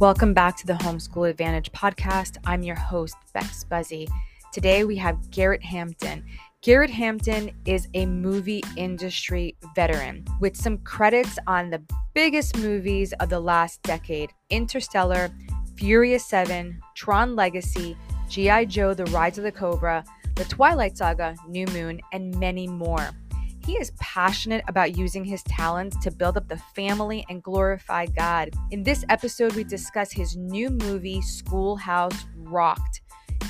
Welcome back to the Homeschool Advantage podcast. I'm your host, Bex Buzzy. Today we have Garrett Hampton. Garrett Hampton is a movie industry veteran with some credits on the biggest movies of the last decade: Interstellar, Furious 7, Tron Legacy, G.I. Joe: The Rise of the Cobra, The Twilight Saga: New Moon, and many more. He is passionate about using his talents to build up the family and glorify God. In this episode, we discuss his new movie, Schoolhouse Rocked.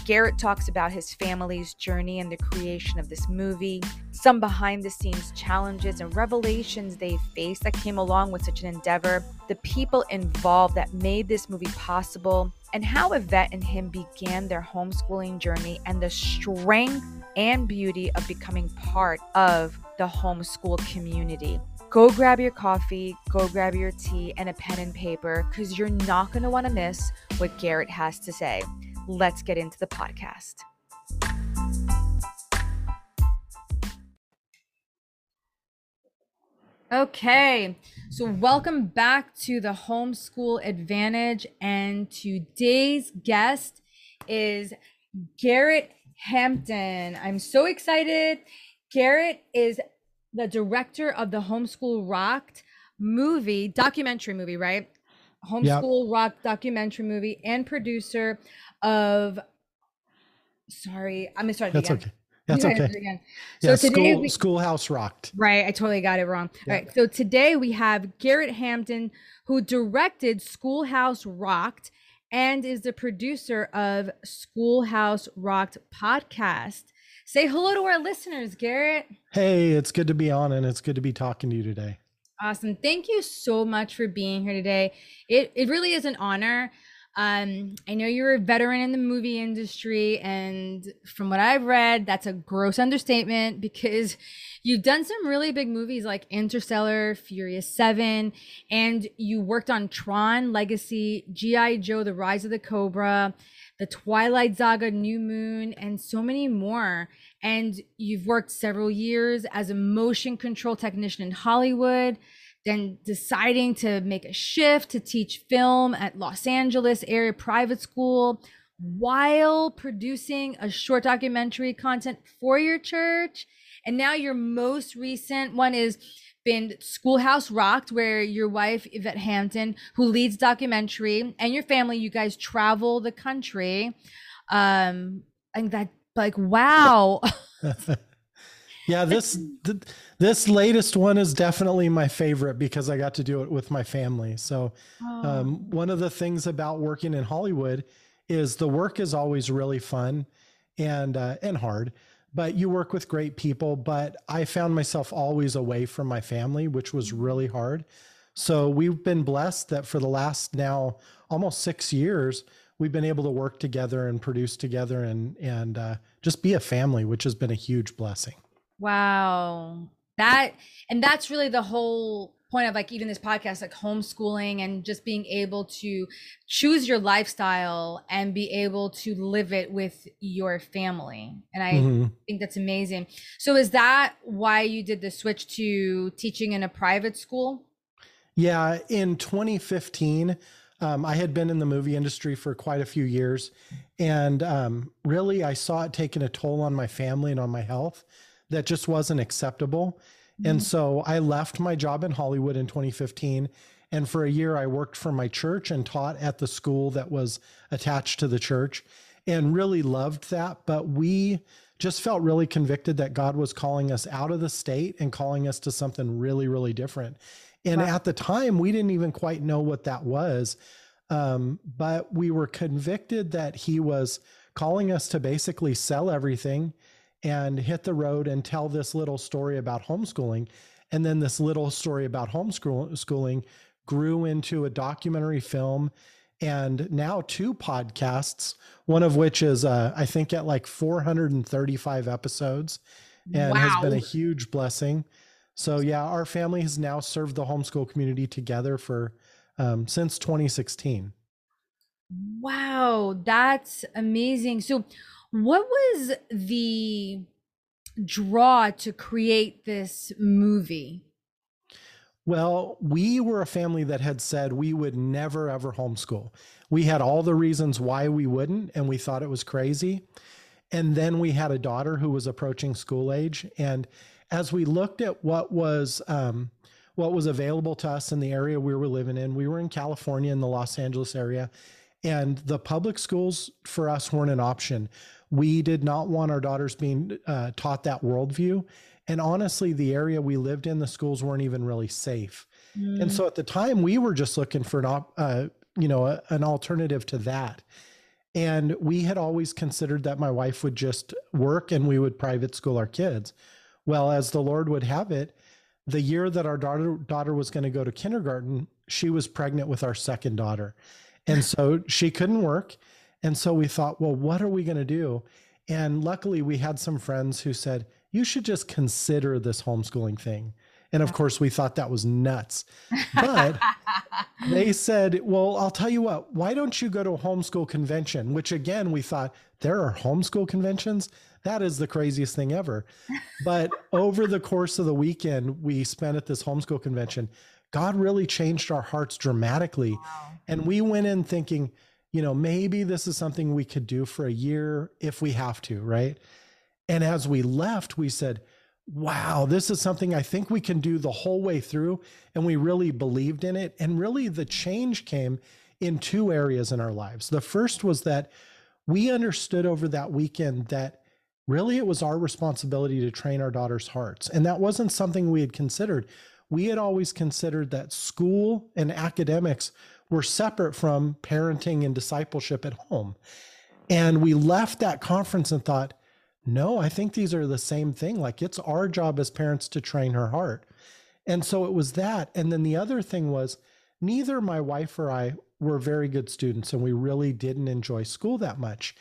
Garrett talks about his family's journey and the creation of this movie, some behind-the-scenes challenges and revelations they faced that came along with such an endeavor, the people involved that made this movie possible, and how Yvette and him began their homeschooling journey and the strength and beauty of becoming part of the homeschool community. Go grab your coffee, go grab your tea and a pen and paper, because you're not going to want to miss what Garrett has to say. Let's get into the podcast. Okay, so welcome back to the Homeschool Advantage, and today's guest is Garrett Hampton. I'm so excited. Garrett is the director of the Homeschool Rocked movie, documentary movie, right? Homeschool Rocked documentary movie, and producer of, That's okay. So yeah, today Schoolhouse Rocked. Right. I totally got it wrong. Yeah. All right. So today we have Garrett Hampton, who directed Schoolhouse Rocked and is the producer of Schoolhouse Rocked podcast. Say hello to our listeners, Garrett. Hey, it's good to be on, and it's good to be talking to you today. Awesome. Thank you so much for being here today. It really is an honor. I know you're a veteran in the movie industry, and from what I've read, that's a gross understatement, because you've done some really big movies like Interstellar, Furious 7, and you worked on Tron Legacy, G.I. Joe: The Rise of the Cobra, The Twilight Saga: New Moon, and so many more. And you've worked several years as a motion control technician in Hollywood, then deciding to make a shift to teach film at Los Angeles area private school, while producing a short documentary content for your church. And now your most recent one is been Schoolhouse Rocked, where your wife, Yvette Hampton, who leads documentary, and your family, you guys travel the country. And that, like, wow. Yeah, this latest one is definitely my favorite, because I got to do it with my family. So one of the things about working in Hollywood is the work is always really fun and hard, but you work with great people. But I found myself always away from my family, which was really hard. So we've been blessed that for the last now almost 6 years, we've been able to work together and produce together and just be a family, which has been a huge blessing. Wow. That's really the whole point of, like, even this podcast, like homeschooling and just being able to choose your lifestyle and be able to live it with your family. And I think that's amazing. So is that why you did the switch to teaching in a private school? Yeah. In 2015, I had been in the movie industry for quite a few years, and really I saw it taking a toll on my family and on my health that just wasn't acceptable. And so I left my job in Hollywood in 2015. And for a year I worked for my church and taught at the school that was attached to the church, and really loved that. But we just felt really convicted that God was calling us out of the state and calling us to something really, really different. And at the time we didn't even quite know what that was. But we were convicted that he was calling us to basically sell everything and hit the road and tell this little story about homeschooling. And then this little story about homeschooling grew into a documentary film, and now two podcasts, one of which is, I think, at like 435 episodes, and has been a huge blessing. So yeah, our family has now served the homeschool community together for, since 2016. Wow. That's amazing. So what was the draw to create this movie? Well, we were a family that had said we would never, ever homeschool. We had all the reasons why we wouldn't, and we thought it was crazy. And then we had a daughter who was approaching school age. And as we looked at what was available to us in the area we were living in, we were in California in the Los Angeles area, and the public schools for us weren't an option. We did not want our daughters being taught that worldview. And honestly, the area we lived in, the schools weren't even really safe. Mm. And so at the time, we were just looking for an alternative to that. And we had always considered that my wife would just work and we would private school our kids. Well, as the Lord would have it, the year that our daughter was going to go to kindergarten, she was pregnant with our second daughter. And so she couldn't work. And so we thought, well, what are we going to do? And luckily, we had some friends who said, you should just consider this homeschooling thing. And of course, we thought that was nuts. But they said, well, I'll tell you what, why don't you go to a homeschool convention? Which again, we thought, there are homeschool conventions? That is the craziest thing ever. But over the course of the weekend we spent at this homeschool convention, God really changed our hearts dramatically. Wow. And we went in thinking, you know, maybe this is something we could do for a year if we have to, right? And as we left, we said, wow, this is something I think we can do the whole way through. And we really believed in it. And really the change came in two areas in our lives. The first was that we understood over that weekend that really it was our responsibility to train our daughters' hearts. And that wasn't something we had considered. We had always considered that school and academics were separate from parenting and discipleship at home. And we left that conference and thought, no, I think these are the same thing. Like, it's our job as parents to train her heart. And so it was that. And then the other thing was, neither my wife or I were very good students, and we really didn't enjoy school that much.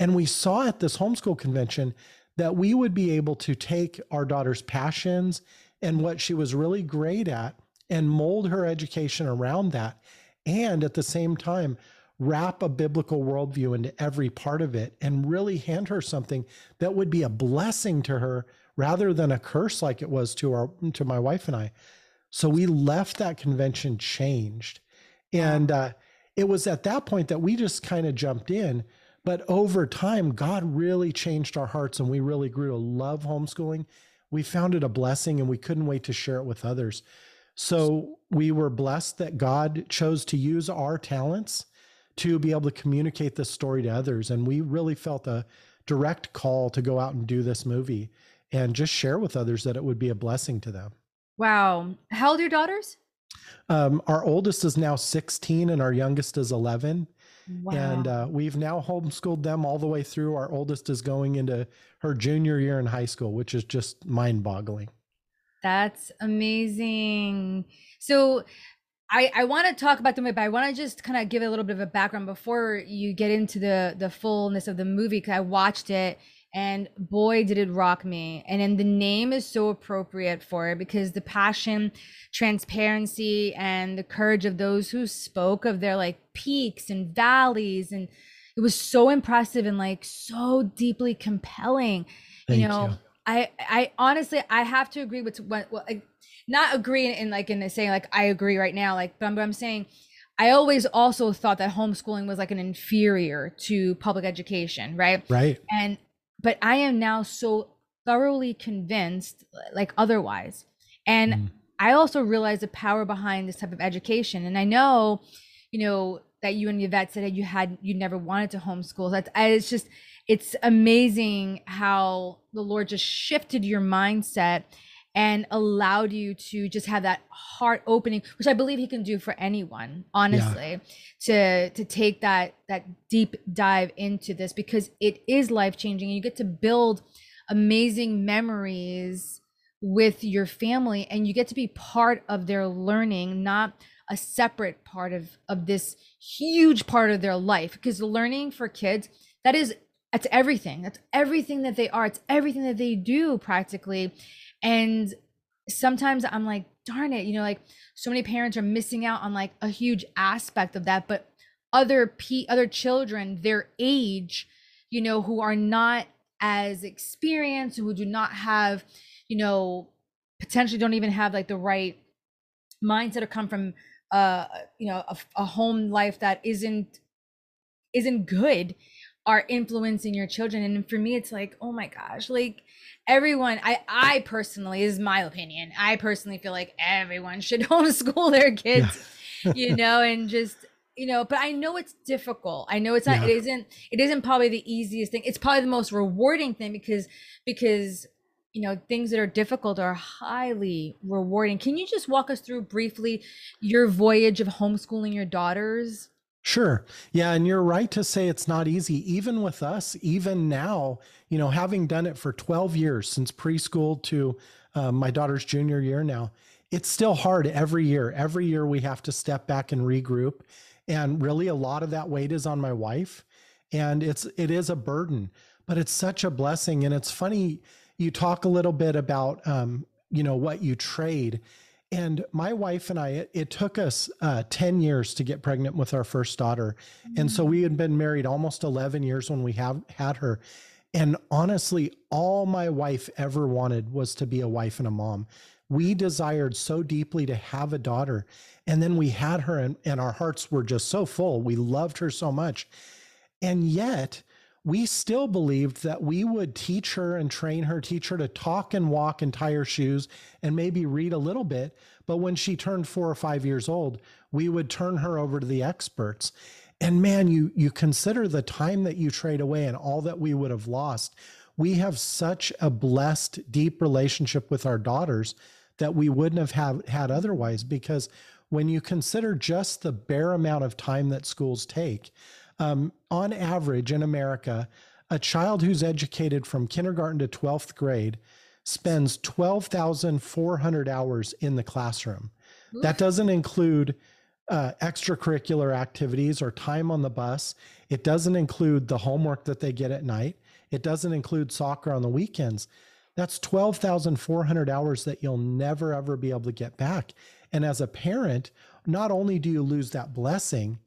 And we saw at this homeschool convention that we would be able to take our daughter's passions and what she was really great at and mold her education around that. And at the same time, wrap a biblical worldview into every part of it and really hand her something that would be a blessing to her rather than a curse like it was to my wife and I. So we left that convention changed. And it was at that point that we just kind of jumped in. But over time, God really changed our hearts and we really grew to love homeschooling. We found it a blessing and we couldn't wait to share it with others. So we were blessed that God chose to use our talents to be able to communicate this story to others. And we really felt a direct call to go out and do this movie and just share with others that it would be a blessing to them. Wow. How old are your daughters? Our oldest is now 16 and our youngest is 11. Wow. And we've now homeschooled them all the way through. Our oldest is going into her junior year in high school, which is just mind-boggling. That's amazing. So I want to talk about the movie, but I want to just kind of give it a little bit of a background before you get into the fullness of the movie, because I watched it and boy, did it rock me. And then the name is so appropriate for it, because the passion, transparency, and the courage of those who spoke of their like peaks and valleys. And it was so impressive and like so deeply compelling. Thank you. I honestly, I have to agree with what, not agree in the saying, like I agree right now, like, but I'm saying, I always also thought that homeschooling was like an inferior to public education. Right. Right. But I am now so thoroughly convinced, like otherwise. And I also realized the power behind this type of education. And I know, you know, that you and Yvette said that you never wanted to homeschool. It's amazing how the Lord just shifted your mindset and allowed you to just have that heart opening, which I believe he can do for anyone, honestly, to take that deep dive into this, because it is life-changing and you get to build amazing memories with your family and you get to be part of their learning, not a separate part of this huge part of their life, because learning for kids, that's everything. That's everything that they are. It's everything that they do practically. And sometimes I'm like, darn it, you know, like so many parents are missing out on like a huge aspect of that, but other children, their age, you know, who are not as experienced, who do not have, you know, potentially don't even have like the right minds that have come from a home life that isn't good are influencing your children. And for me, it's like, oh my gosh, like everyone, I personally, is my opinion, I personally feel like everyone should homeschool their kids, yeah. But I know it's difficult. I know it's not, yeah. it isn't probably the easiest thing. It's probably the most rewarding thing because things that are difficult are highly rewarding. Can you just walk us through briefly your voyage of homeschooling your daughters? Sure. Yeah. And you're right to say it's not easy, even with us, even now, having done it for 12 years since preschool to my daughter's junior year now, it's still hard every year. Every year we have to step back and regroup. And really a lot of that weight is on my wife, and it is a burden, but it's such a blessing. And it's funny, you talk a little bit about, what you trade. And my wife and I, it took us 10 years to get pregnant with our first daughter. Mm-hmm. And so we had been married almost 11 years when we had her. And honestly, all my wife ever wanted was to be a wife and a mom. We desired so deeply to have a daughter. And then we had her, and our hearts were just so full. We loved her so much. And yet we still believed that we would teach her and train her, teach her to talk and walk and tie her shoes and maybe read a little bit. But when she turned 4 or 5 years old, we would turn her over to the experts. And man, you consider the time that you trade away and all that we would have lost. We have such a blessed, deep relationship with our daughters that we wouldn't have had otherwise, because when you consider just the bare amount of time that schools take, on average in America, a child who's educated from kindergarten to 12th grade spends 12,400 hours in the classroom. Ooh. That doesn't include extracurricular activities or time on the bus. It doesn't include the homework that they get at night. It doesn't include soccer on the weekends. That's 12,400 hours that you'll never, ever be able to get back. And as a parent, not only do you lose that blessing,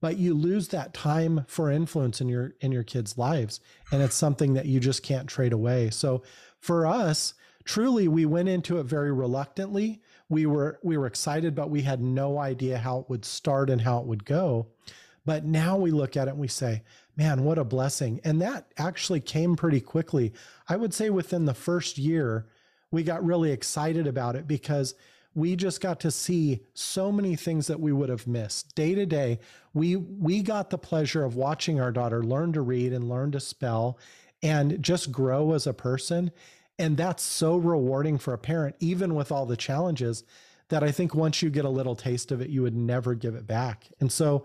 but you lose that time for influence in your kids' lives. And it's something that you just can't trade away. So for us, truly, we went into it very reluctantly. We were excited, but we had no idea how it would start and how it would go. But now we look at it and we say, man, what a blessing. And that actually came pretty quickly. I would say within the first year, we got really excited about it because we just got to see so many things that we would have missed. Day to day, we got the pleasure of watching our daughter learn to read and learn to spell and just grow as a person. And that's so rewarding for a parent, even with all the challenges, that I think once you get a little taste of it, you would never give it back. And so,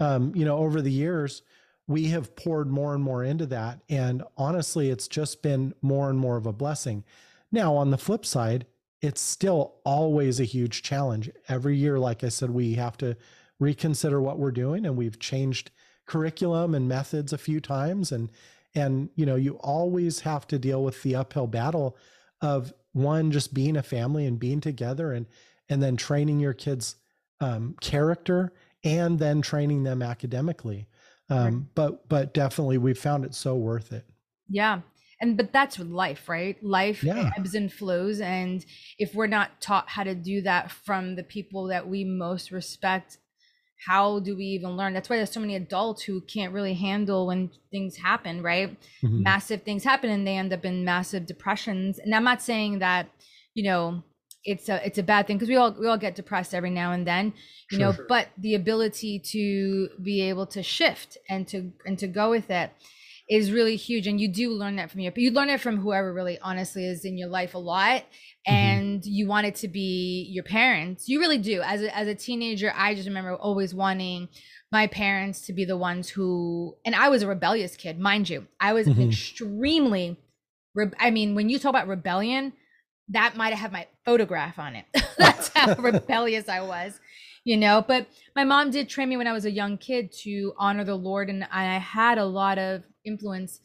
over the years, we have poured more and more into that. And honestly, it's just been more and more of a blessing. Now, on the flip side, it's still always a huge challenge. Every year, like I said, we have to reconsider what we're doing, and we've changed curriculum and methods a few times. And you always have to deal with the uphill battle of one, just being a family and being together and then training your kids' character and then training them academically. Right. But definitely we've found it so worth it. Yeah. But that's life, right? Life ebbs and flows. And if we're not taught how to do that from the people that we most respect, how do we even learn? That's why there's so many adults who can't really handle when things happen, right? Mm-hmm. Massive things happen and they end up in massive depressions. And I'm not saying that, it's a bad thing, because we all get depressed every now and then, sure. But the ability to be able to shift and to go with it is really huge. And you do learn that you learn it from whoever really honestly is in your life a lot. And mm-hmm. you want it to be your parents. You really do. As a teenager, I just remember always wanting my parents to be the ones who, and I was a rebellious kid, mind you. I was mm-hmm. extremely, when you talk about rebellion, that might've had my photograph on it. That's how rebellious I was. But my mom did train me when I was a young kid to honor the Lord. And I had a lot of influence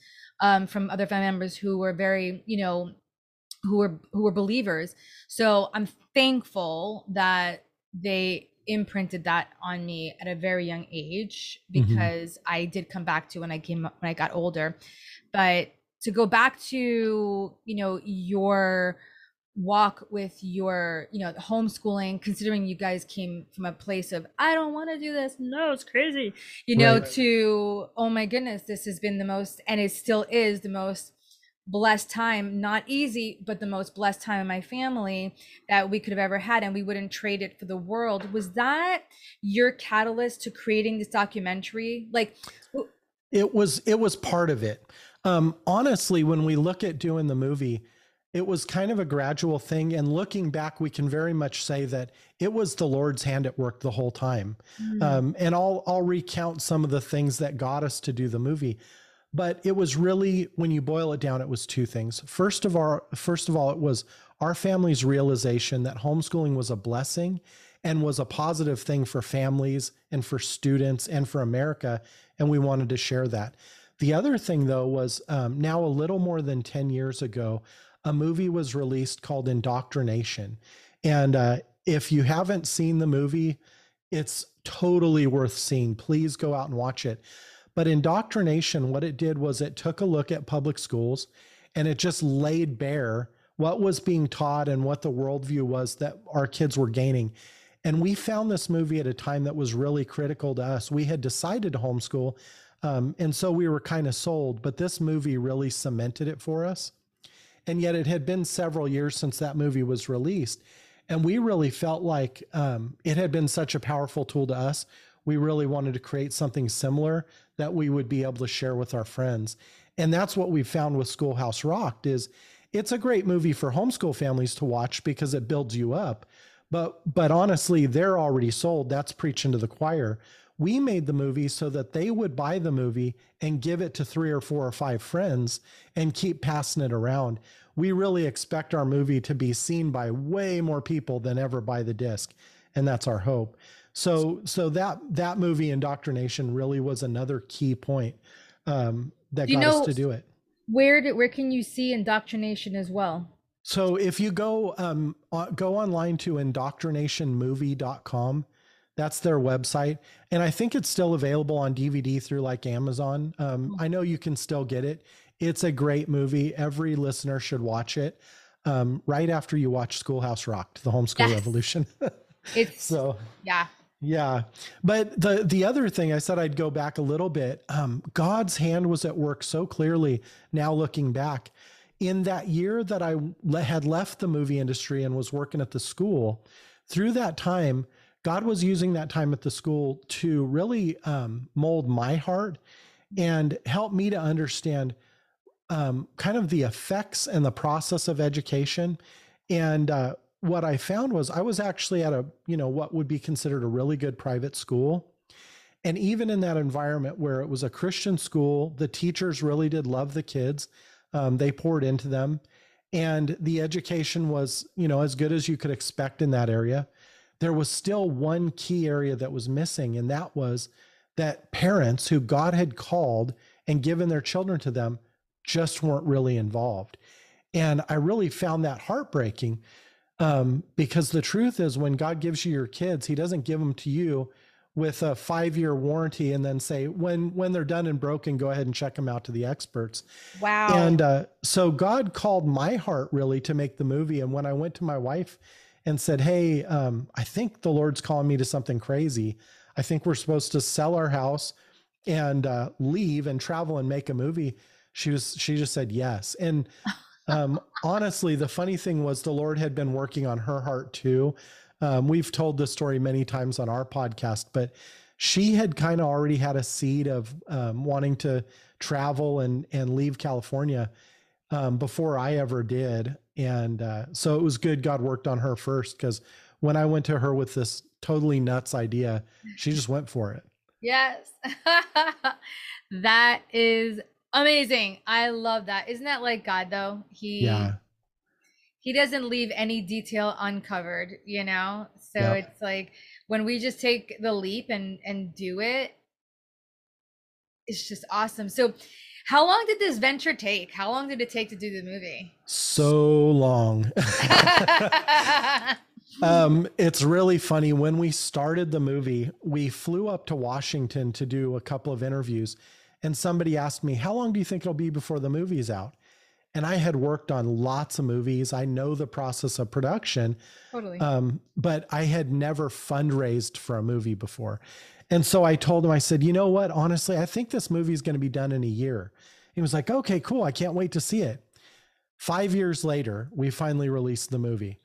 from other family members who were very, who were believers. So I'm thankful that they imprinted that on me at a very young age, because mm-hmm. I did come back to when I got older. But to go back to, your walk with your, you know, homeschooling, considering you guys came from a place of, I don't want to do this, no, it's crazy, you know, right, to, oh my goodness, this has been the most, and it still is the most blessed time, not easy, but the most blessed time in my family that we could have ever had, and we wouldn't trade it for the world. Was that your catalyst to creating this documentary? Like, it was part of it. Honestly, when we look at doing the movie, it was kind of a gradual thing. And looking back, we can very much say that it was the Lord's hand at work the whole time. Mm. And I'll recount some of the things that got us to do the movie. But it was really, when you boil it down, it was two things. First of all, it was our family's realization that homeschooling was a blessing and was a positive thing for families and for students and for America. And we wanted to share that. The other thing, though, was now a little more than 10 years ago, a movie was released called Indoctrination. And if you haven't seen the movie, it's totally worth seeing. Please go out and watch it. But Indoctrination, what it did was it took a look at public schools and it just laid bare what was being taught and what the worldview was that our kids were gaining. And we found this movie at a time that was really critical to us. We had decided to homeschool, and so we were kind of sold, but this movie really cemented it for us. And yet it had been several years since that movie was released. And we really felt like it had been such a powerful tool to us. We really wanted to create something similar that we would be able to share with our friends. And that's what we found with Schoolhouse Rocked is it's a great movie for homeschool families to watch because it builds you up. But honestly, they're already sold. That's preaching to the choir. We made the movie so that they would buy the movie and give it to 3 or 4 or 5 friends and keep passing it around. We really expect our movie to be seen by way more people than ever buy the disc. And that's our hope. So that movie Indoctrination really was another key point that got us to do it. Where can you see Indoctrination as well? So if you go online to indoctrinationmovie.com, that's their website. And I think it's still available on DVD through like Amazon. I know you can still get it. It's a great movie. Every listener should watch it right after you watch Schoolhouse Rocked, the homeschool revolution. It's so, yeah. Yeah. But the other thing, I said I'd go back a little bit. God's hand was at work so clearly now looking back. In that year that I had left the movie industry and was working at the school, through that time, God was using that time at the school to really mold my heart and help me to understand kind of the effects and the process of education. And what I found was I was actually at a, you know, what would be considered a really good private school. And even in that environment where it was a Christian school, the teachers really did love the kids. They poured into them. And the education was, you know, as good as you could expect in that area. There was still one key area that was missing, and that was that parents who God had called and given their children to them just weren't really involved. And I really found that heartbreaking because the truth is when God gives you your kids, he doesn't give them to you with a 5-year warranty and then say, when they're done and broken, go ahead and check them out to the experts. Wow. And so God called my heart really to make the movie. And when I went to my wife and said, hey, I think the Lord's calling me to something crazy. I think we're supposed to sell our house and leave and travel and make a movie. She just said yes. And honestly, the funny thing was the Lord had been working on her heart too. We've told this story many times on our podcast, but she had kind of already had a seed of wanting to travel and leave California before I ever did. And so it was good God worked on her first, because when I went to her with this totally nuts idea, she just went for it. Yes. That is amazing. I love that. Isn't that like God, though? He doesn't leave any detail uncovered, you know? So It's like when we just take the leap and do it, it's just awesome. So how long did this venture take? How long did it take to do the movie? So long. It's really funny. When we started the movie, we flew up to Washington to do a couple of interviews. And somebody asked me, how long do you think it'll be before the movie's out? And I had worked on lots of movies. I know the process of production. Totally. But I had never fundraised for a movie before. And so I told him, I said, you know what? Honestly, I think this movie is going to be done in a year. He was like, okay, cool. I can't wait to see it. 5 years later, we finally released the movie.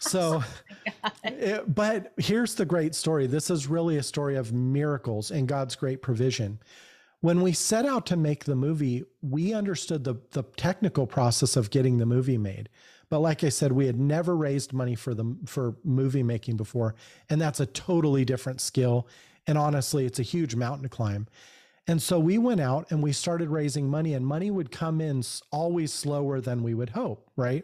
So, but here's the great story. This is really a story of miracles and God's great provision. When we set out to make the movie, we understood the technical process of getting the movie made. But like I said, we had never raised money for movie making before. And that's a totally different skill. And honestly, it's a huge mountain to climb. And so we went out and we started raising money, and money would come in always slower than we would hope, right?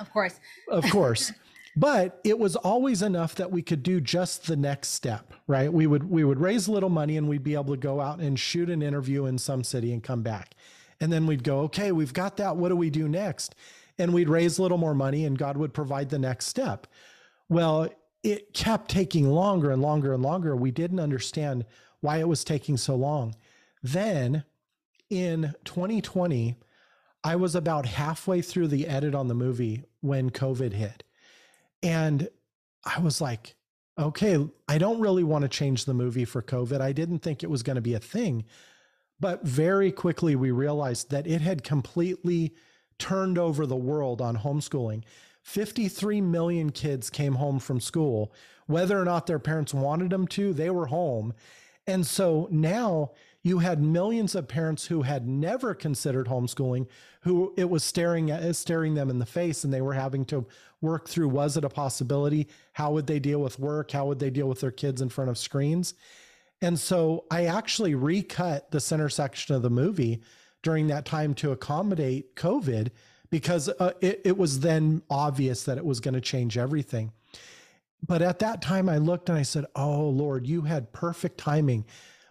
Of course. Of course. But it was always enough that we could do just the next step, right? We would raise a little money and we'd be able to go out and shoot an interview in some city and come back. And then we'd go, okay, we've got that. What do we do next? And we'd raise a little more money and God would provide the next step. Well, it kept taking longer and longer and longer. We didn't understand why it was taking so long. Then in 2020, I was about halfway through the edit on the movie when COVID hit. And I was like, okay, I don't really want to change the movie for COVID. I didn't think it was going to be a thing. But very quickly, we realized that it had completely turned over the world on homeschooling. 53 million kids came home from school. Whether or not their parents wanted them to, they were home. And so now you had millions of parents who had never considered homeschooling, who it was staring them in the face, and they were having to work through, was it a possibility? How would they deal with work? How would they deal with their kids in front of screens? And so I actually recut the center section of the movie during that time to accommodate COVID, because it was then obvious that it was going to change everything. But at that time, I looked and I said, oh, Lord, you had perfect timing.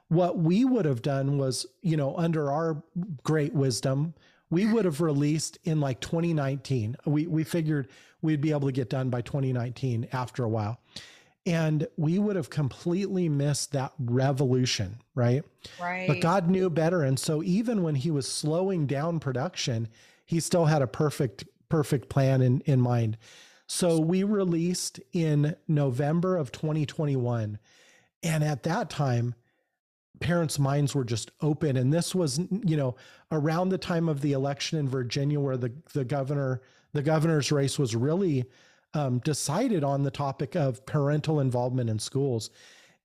What we would have done was, you know, under our great wisdom, we would have released in like 2019. We figured we'd be able to get done by 2019 after a while. And we would have completely missed that revolution, right? Right. But God knew better. And so even when he was slowing down production, he still had a perfect plan in mind. So we released in November of 2021. And at that time, parents' minds were just open. And this was, you know, around the time of the election in Virginia, where the governor's race was really decided on the topic of parental involvement in schools.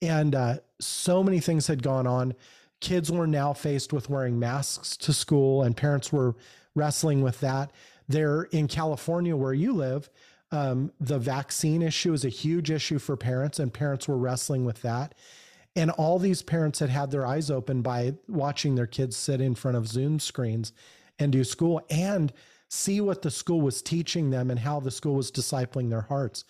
And so many things had gone on. Kids were now faced with wearing masks to school, and parents were wrestling with that. There in California, where you live, the vaccine issue is a huge issue for parents, and parents were wrestling with that. And all these parents had had their eyes open by watching their kids sit in front of Zoom screens and do school and see what the school was teaching them and how the school was discipling their hearts.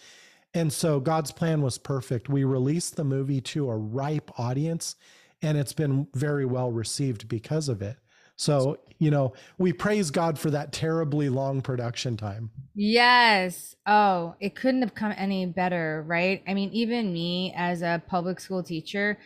And so God's plan was perfect. We released the movie to a ripe audience, and it's been very well received because of it. So, you know, we praise God for that terribly long production time. Yes. Oh, it couldn't have come any better, right? I mean, even me as a public school teacher,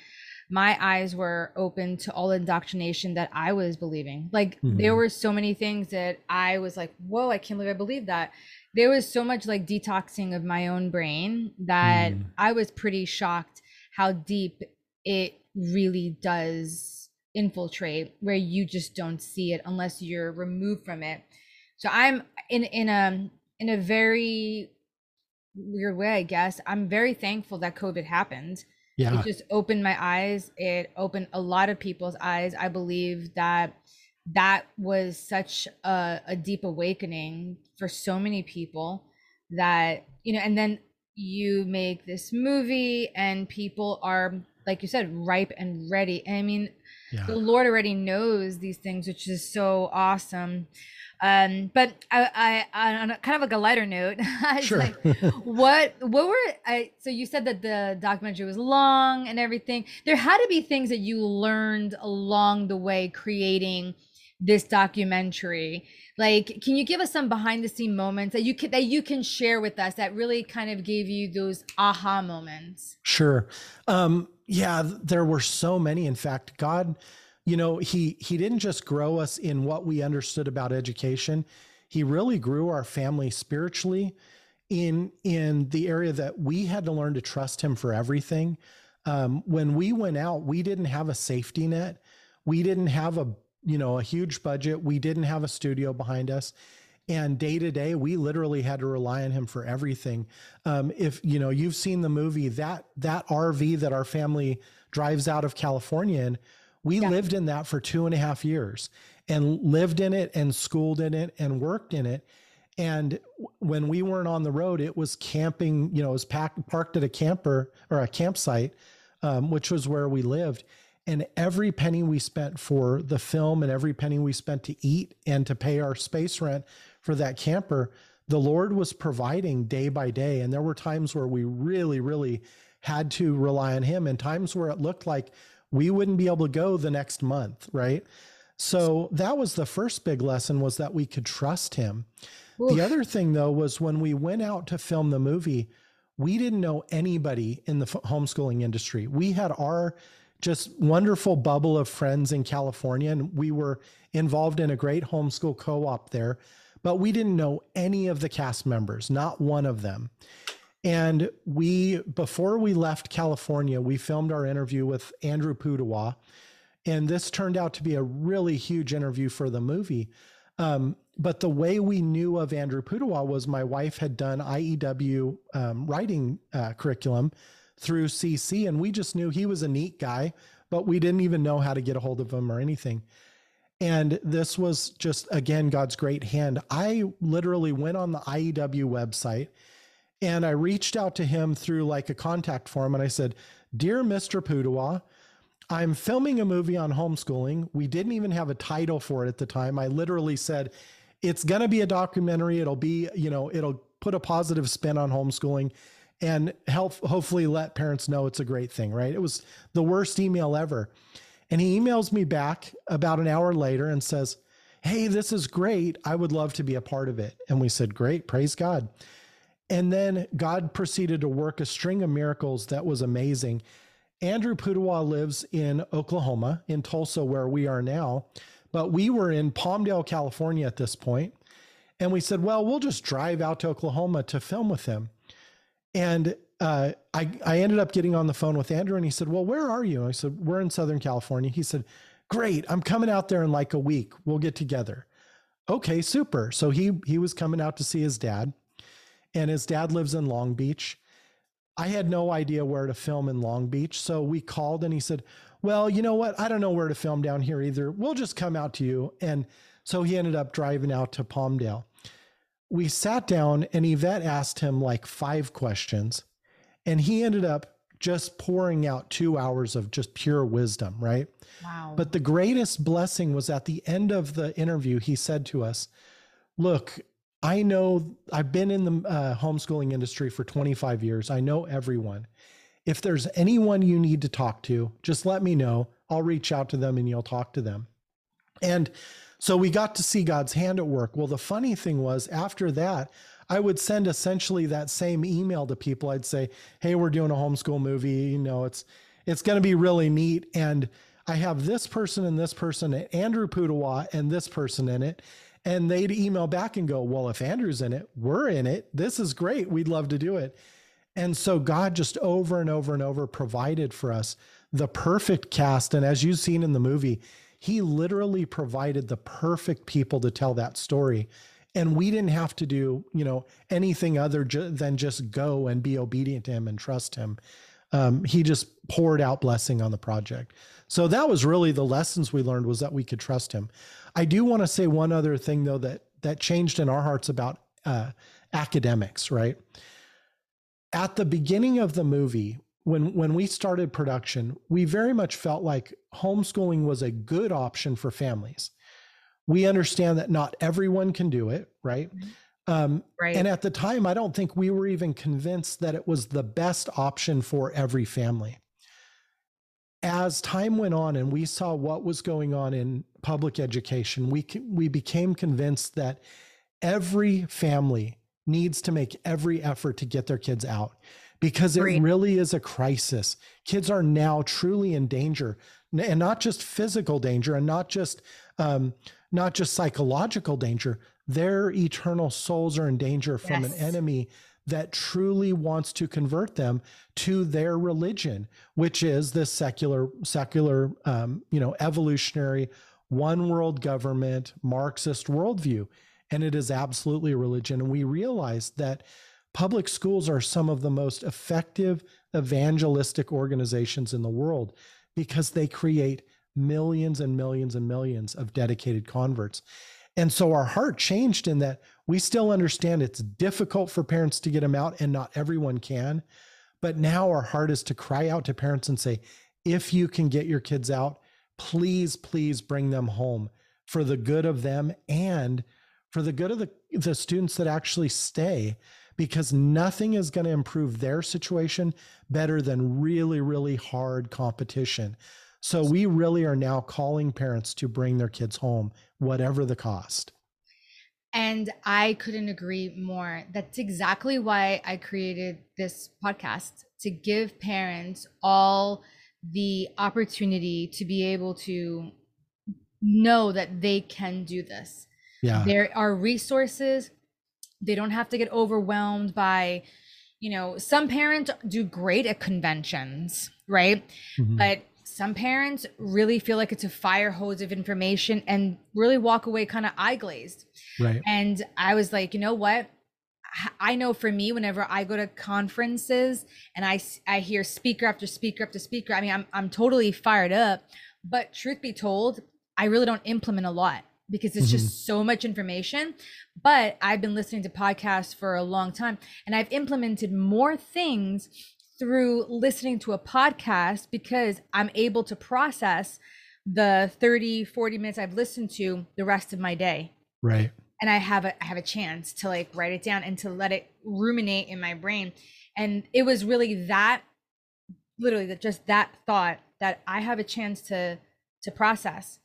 my eyes were open to all the indoctrination that I was believing. Like, there were so many things that I was like, whoa, I can't believe I believe that. There was so much like detoxing of my own brain that I was pretty shocked how deep it really does infiltrate, where you just don't see it unless you're removed from it. So I'm in a very weird way, I guess. I'm very thankful that COVID happened. Yeah. It just opened my eyes. It opened a lot of people's eyes. I believe that was such a deep awakening for so many people that, you know, and then you make this movie and people are, like you said, ripe and ready. And I mean, yeah, the Lord already knows these things, which is so awesome. But I on a, kind of like a lighter note, sure. Like, so you said that the documentary was long and everything. There had to be things that you learned along the way creating this documentary. Like, can you give us some behind the scene moments that you can share with us that really kind of gave you those aha moments? Sure. Yeah, there were so many. In fact, God, you know, he didn't just grow us in what we understood about education. He really grew our family spiritually in the area that we had to learn to trust him for everything. When we went out, we didn't have a safety net. We didn't have a huge budget. We didn't have a studio behind us. And day to day, we literally had to rely on him for everything. If you've seen the movie, that RV that our family drives out of California in, we lived in that for 2.5 years and lived in it and schooled in it and worked in it. And when we weren't on the road, it was camping, it was parked at a camper or a campsite, which was where we lived. And every penny we spent for the film and every penny we spent to eat and to pay our space rent for that camper, the Lord was providing day by day. And there were times where we really, really had to rely on him and times where it looked like we wouldn't be able to go the next month, right? So that was the first big lesson, was that we could trust him. Oof. The other thing, though, was when we went out to film the movie, we didn't know anybody in the homeschooling industry. We had our just wonderful bubble of friends in California, and we were involved in a great homeschool co-op there, but we didn't know any of the cast members, not one of them. And before we left California, we filmed our interview with Andrew Pudewa, and this turned out to be a really huge interview for the movie. But the way we knew of Andrew Pudewa was my wife had done IEW writing curriculum through CC, and we just knew he was a neat guy, but we didn't even know how to get a hold of him or anything. And this was just, again, God's great hand. I literally went on the IEW website and I reached out to him through like a contact form, and I said, "Dear Mr. Pudewa, I'm filming a movie on homeschooling." We didn't even have a title for it at the time. I literally said, "It's going to be a documentary. It'll be, it'll put a positive spin on homeschooling and help hopefully let parents know it's a great thing," right? It was the worst email ever. And he emails me back about an hour later and says, "Hey, this is great. I would love to be a part of it." And we said, "Great, praise God." And then God proceeded to work a string of miracles that was amazing. Andrew Pudewa lives in Oklahoma, in Tulsa, where we are now, but we were in Palmdale, California at this point. And we said, well, we'll just drive out to Oklahoma to film with him. And I ended up getting on the phone with Andrew, and he said, "Well, where are you?" And I said, "We're in Southern California." He said, "Great, I'm coming out there in like a week. We'll get together." Okay, super. So he was coming out to see his dad, and his dad lives in Long Beach. I had no idea where to film in Long Beach. So we called, and he said, "Well, you know what? I don't know where to film down here either. We'll just come out to you." And so he ended up driving out to Palmdale. We sat down, and Yvette asked him like 5 questions, and he ended up just pouring out 2 hours of just pure wisdom, right? Wow. But the greatest blessing was at the end of the interview, he said to us, "Look, I know I've been in the homeschooling industry for 25 years. I know everyone. If there's anyone you need to talk to, just let me know. I'll reach out to them and you'll talk to them." And so we got to see God's hand at work. Well, the funny thing was, after that, I would send essentially that same email to people. I'd say, "Hey, we're doing a homeschool movie. It's going to be really neat. And I have this person and this person, and Andrew Pudewa and this person in it." And they'd email back and go, "Well, if Andrew's in it, we're in it. This is great. We'd love to do it." And so God just over and over and over provided for us the perfect cast. And as you've seen in the movie, he literally provided the perfect people to tell that story. And we didn't have to do, anything other than just go and be obedient to him and trust him. He just poured out blessing on the project. So that was really the lessons we learned, was that we could trust him. I do want to say one other thing, though, that changed in our hearts about academics, right? At the beginning of the movie, when we started production, we very much felt like homeschooling was a good option for families. We understand that not everyone can do it, right? Right. And at the time, I don't think we were even convinced that it was the best option for every family. As time went on and we saw what was going on in public education, we became convinced that every family needs to make every effort to get their kids out, because it really is a crisis. Kids are now truly in danger, and not just physical danger, and not just psychological danger. their eternal souls are in danger from an enemy that truly wants to convert them to their religion, which is this secular, evolutionary one world government, Marxist worldview. And it is absolutely a religion. And we realized that public schools are some of the most effective evangelistic organizations in the world because they create millions and millions and millions of dedicated converts. And so our heart changed in that we still understand it's difficult for parents to get them out and not everyone can. But now our heart is to cry out to parents and say, if you can get your kids out, please, please bring them home for the good of them and for the good of the students that actually stay, because nothing is going to improve their situation better than really, really hard competition. So we really are now calling parents to bring their kids home, whatever the cost. And I couldn't agree more. That's exactly why I created this podcast, to give parents all the opportunity to be able to know that they can do this. Yeah. There are resources. They don't have to get overwhelmed by, some parents do great at conventions, right? Mm-hmm. But some parents really feel like it's a fire hose of information and really walk away kind of eye glazed. Right. And I was like, you know what? I know for me, whenever I go to conferences and I hear speaker after speaker after speaker, I mean, I'm totally fired up, but truth be told, I really don't implement a lot because it's just so much information. But I've been listening to podcasts for a long time and I've implemented more things through listening to a podcast because I'm able to process the 30, 40 minutes I've listened to the rest of my day. Right. And I have a chance to like write it down and to let it ruminate in my brain. And it was really that thought that I have a chance to process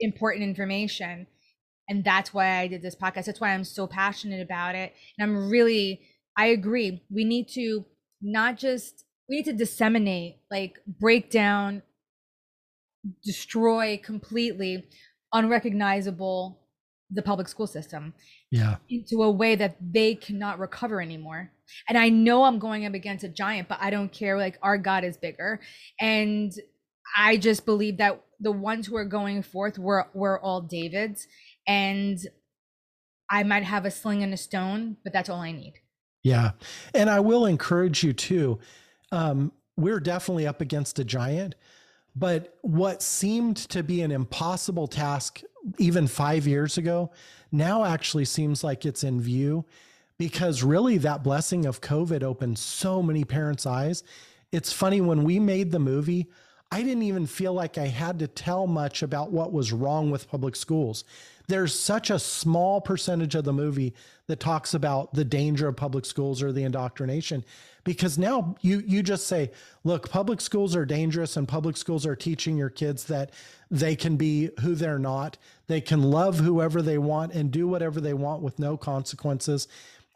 important information. And that's why I did this podcast. That's why I'm so passionate about it. And I agree. We need to disseminate, like break down, destroy completely unrecognizable the public school system into a way that they cannot recover anymore. And I know I'm going up against a giant, but I don't care. Like our God is bigger. And I just believe that the ones who are going forth were all Davids, and I might have a sling and a stone, but that's all I need. Yeah. And I will encourage you too. We're definitely up against a giant, but what seemed to be an impossible task even 5 years ago now actually seems like it's in view, because really that blessing of COVID opened so many parents' eyes. It's funny, when we made the movie, I didn't even feel like I had to tell much about what was wrong with public schools. There's such a small percentage of the movie that talks about the danger of public schools or the indoctrination, because now you just say, look, public schools are dangerous and public schools are teaching your kids that they can be who they're not. They can love whoever they want and do whatever they want with no consequences.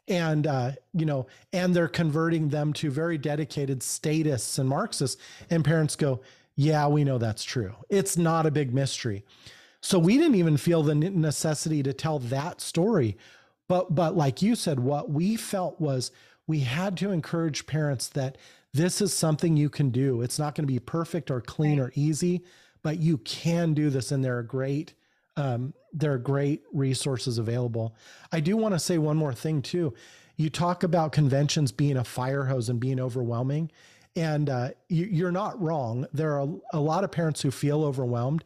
And, and they're converting them to very dedicated statists and Marxists, and parents go, yeah, we know that's true. It's not a big mystery. So we didn't even feel the necessity to tell that story. But like you said, what we felt was we had to encourage parents that this is something you can do. It's not going to be perfect or clean or easy, but you can do this. And there are great resources available. I do want to say one more thing too. You talk about conventions being a fire hose and being overwhelming. And you're not wrong. There are a lot of parents who feel overwhelmed.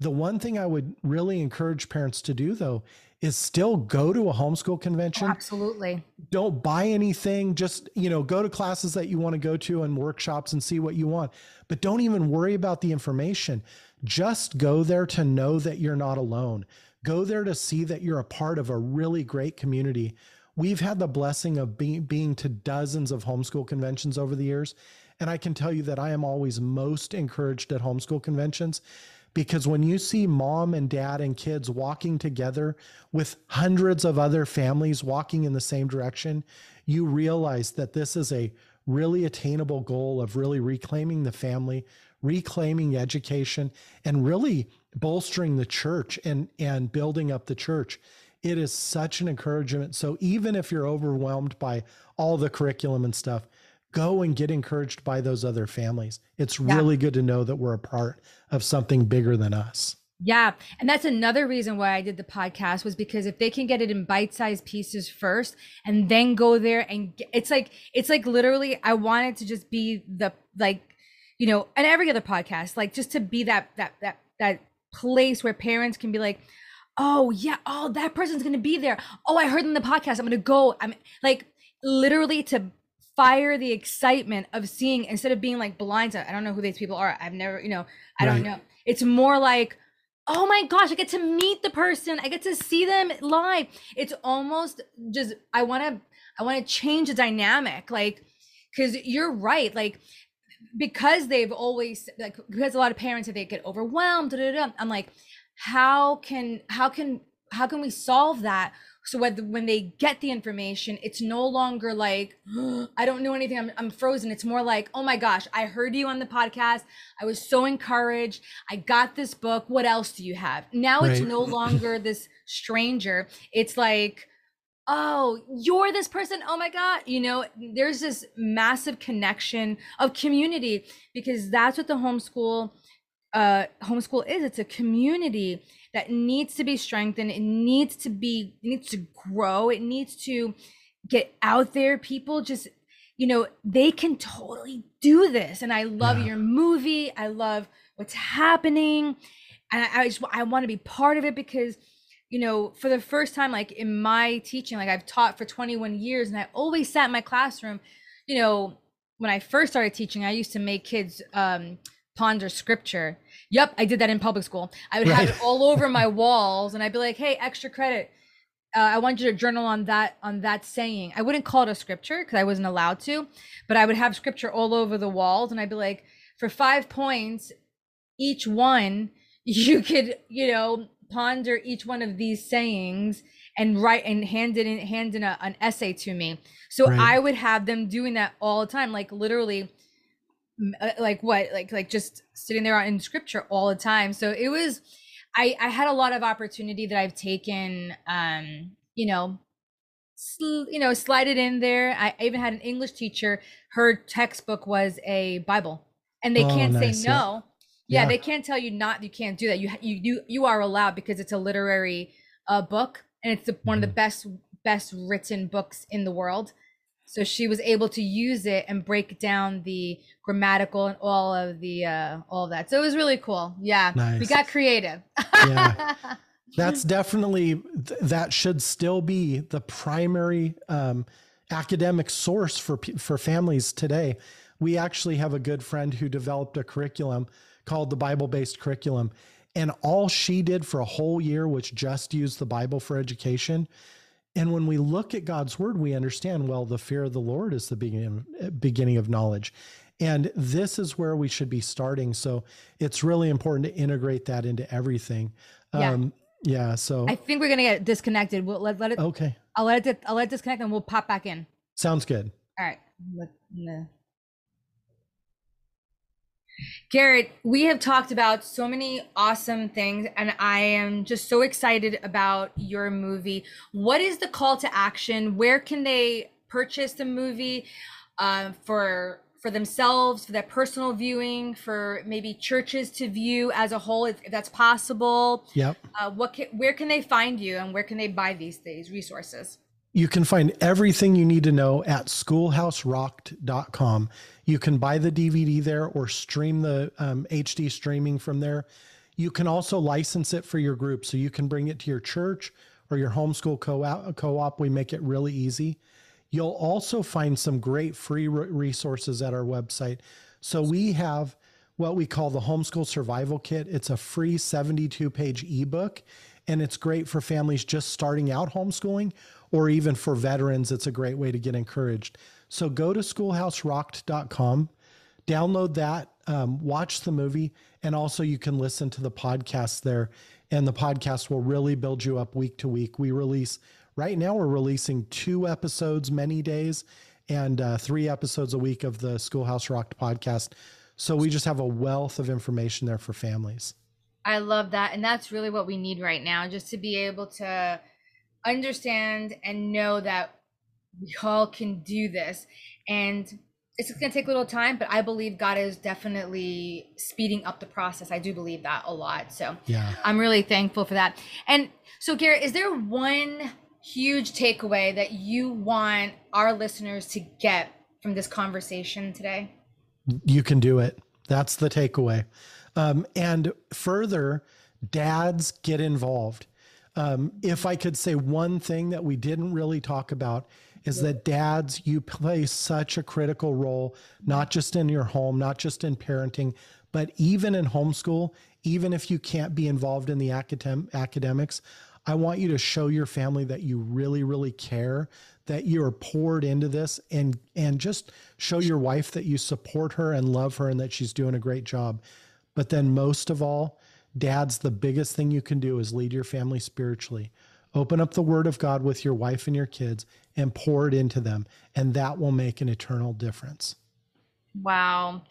The one thing I would really encourage parents to do, though, is still go to a homeschool convention. Oh, absolutely. Don't buy anything. Just, go to classes that you want to go to and workshops and see what you want. But don't even worry about the information. Just go there to know that you're not alone. Go there to see that you're a part of a really great community. We've had the blessing of being to dozens of homeschool conventions over the years. And I can tell you that I am always most encouraged at homeschool conventions, because when you see mom and dad and kids walking together with hundreds of other families walking in the same direction, you realize that this is a really attainable goal of really reclaiming the family, reclaiming education, and really bolstering the church and building up the church. It is such an encouragement. So even if you're overwhelmed by all the curriculum and stuff, go and get encouraged by those other families. It's really good to know that we're a part of something bigger than us. Yeah. And that's another reason why I did the podcast, was because if they can get it in bite-sized pieces first and then go there and get, it's like literally I wanted to just be the, like, you know, and every other podcast, like just to be that place where parents can be like, oh yeah, oh, that person's going to be there. Oh, I heard in the podcast, I'm going to go. I'm like literally to fire the excitement of seeing, instead of being like blindsided. I don't know who these people are. I've never, you know, I don't know. It's more like, oh my gosh, I get to meet the person. I get to see them live. It's almost just, I want to change the dynamic. Like, cause you're right. Like, because they've always like, because a lot of parents, if they get overwhelmed, I'm like, how can we solve that? So when they get the information, it's no longer like, oh, I don't know anything, I'm frozen. It's more like, oh my gosh, I heard you on the podcast. I was so encouraged. I got this book. What else do you have? Now it's no longer this stranger. It's like, oh, you're this person. Oh my God. You know, there's this massive connection of community, because that's what the homeschool is. It's a community that needs to be strengthened. It needs to grow. It needs to get out there. People just, you know, they can totally do this. And I love your movie. I love what's happening. And I want to be part of it, because, you know, for the first time, like in my teaching, like I've taught for 21 years and I always sat in my classroom. You know, when I first started teaching, I used to make kids, ponder scripture. Yep, I did that in public school. I would have it all over my walls, and I'd be like, "Hey, extra credit. I want you to journal on that saying." I wouldn't call it a scripture because I wasn't allowed to, but I would have scripture all over the walls, and I'd be like, "For 5 points, each one, you could, you know, ponder each one of these sayings and write and hand in an essay to me." So I would have them doing that all the time, like literally. Like just sitting there in scripture all the time. So it was, I had a lot of opportunity that I've taken, slide it in there. I even had an English teacher, her textbook was a Bible, and they can't say no. Yeah. They can't tell you you can't do that. You are allowed, because it's a literary book, and it's one of the best written books in the world. So she was able to use it and break down the grammatical and all of that. So it was really cool. Yeah. Nice. We got creative. Yeah. That's definitely, that should still be the primary academic source for families today. We actually have a good friend who developed a curriculum called the Bible-based curriculum. And all she did for a whole year was just use the Bible for education. And when we look at God's word, we understand, well, the fear of the Lord is the beginning of knowledge. And this is where we should be starting. So it's really important to integrate that into everything. Yeah. So I think we're going to get disconnected. We'll let it. Okay. I'll let it disconnect, and we'll pop back in. Sounds good. All right. Garrett, we have talked about so many awesome things, and I am just so excited about your movie. What is the call to action? Where can they purchase the movie for themselves, for their personal viewing, for maybe churches to view as a whole, if that's possible? Yep. Where can they find you, and where can they buy these resources? You can find everything you need to know at schoolhouserocked.com. You can buy the DVD there, or stream the HD streaming from there. You can also license it for your group. So you can bring it to your church or your homeschool co-op. We make it really easy. You'll also find some great free resources at our website. So we have what we call the Homeschool Survival Kit. It's a free 72-page ebook, and it's great for families just starting out homeschooling, or even for veterans. It's a great way to get encouraged. So go to schoolhouserocked.com, download that, watch the movie, and also you can listen to the podcast there. And the podcast will really build you up week to week. We release, right now we're releasing 2 episodes many days, and 3 episodes a week of the Schoolhouse Rocked podcast. So we just have a wealth of information there for families. I love that. And that's really what we need right now, just to be able to understand and know that we all can do this. And it's going to take a little time, but I believe God is definitely speeding up the process. I do believe that a lot. So yeah. I'm really thankful for that. And so Garrett, is there one huge takeaway that you want our listeners to get from this conversation today? You can do it. That's the takeaway. And further, dads, get involved. If I could say one thing that we didn't really talk about is that dads, you play such a critical role, not just in your home, not just in parenting, but even in homeschool. Even if you can't be involved in the academics, I want you to show your family that you really, really care, that you're poured into this, and just show your wife that you support her and love her and that she's doing a great job. But then most of all, dads, the biggest thing you can do is lead your family spiritually. Open up the Word of God with your wife and your kids and pour it into them. And that will make an eternal difference. Wow.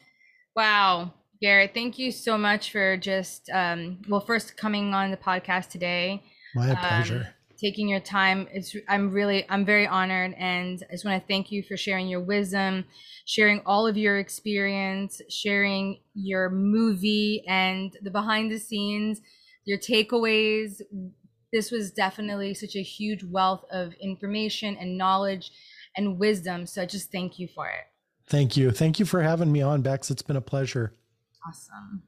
Wow. Garrett, thank you so much for just, well, first coming on the podcast today. My pleasure. Taking your time. I'm very honored. And I just want to thank you for sharing your wisdom, sharing all of your experience, sharing your movie and the behind the scenes, your takeaways. This was definitely such a huge wealth of information and knowledge and wisdom. So just thank you for it. Thank you. Thank you for having me on, Bex. It's been a pleasure. Awesome.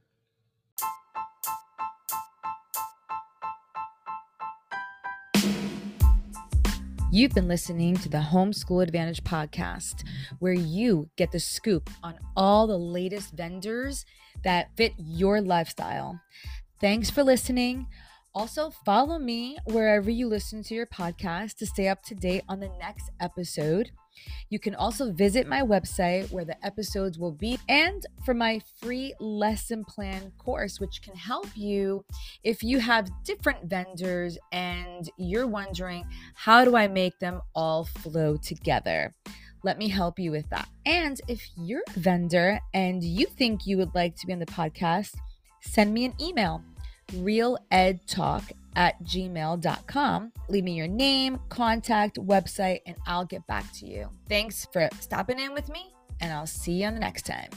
You've been listening to the Homeschool Advantage podcast, where you get the scoop on all the latest vendors that fit your lifestyle. Thanks for listening. Also, follow me wherever you listen to your podcast to stay up to date on the next episode. You can also visit my website where the episodes will be, and for my free lesson plan course, which can help you if you have different vendors and you're wondering, how do I make them all flow together? Let me help you with that. And if you're a vendor and you think you would like to be on the podcast, send me an email, realedtalk@gmail.com. Leave me your name, contact, website, and I'll get back to you. Thanks for stopping in with me, and I'll see you on the next time.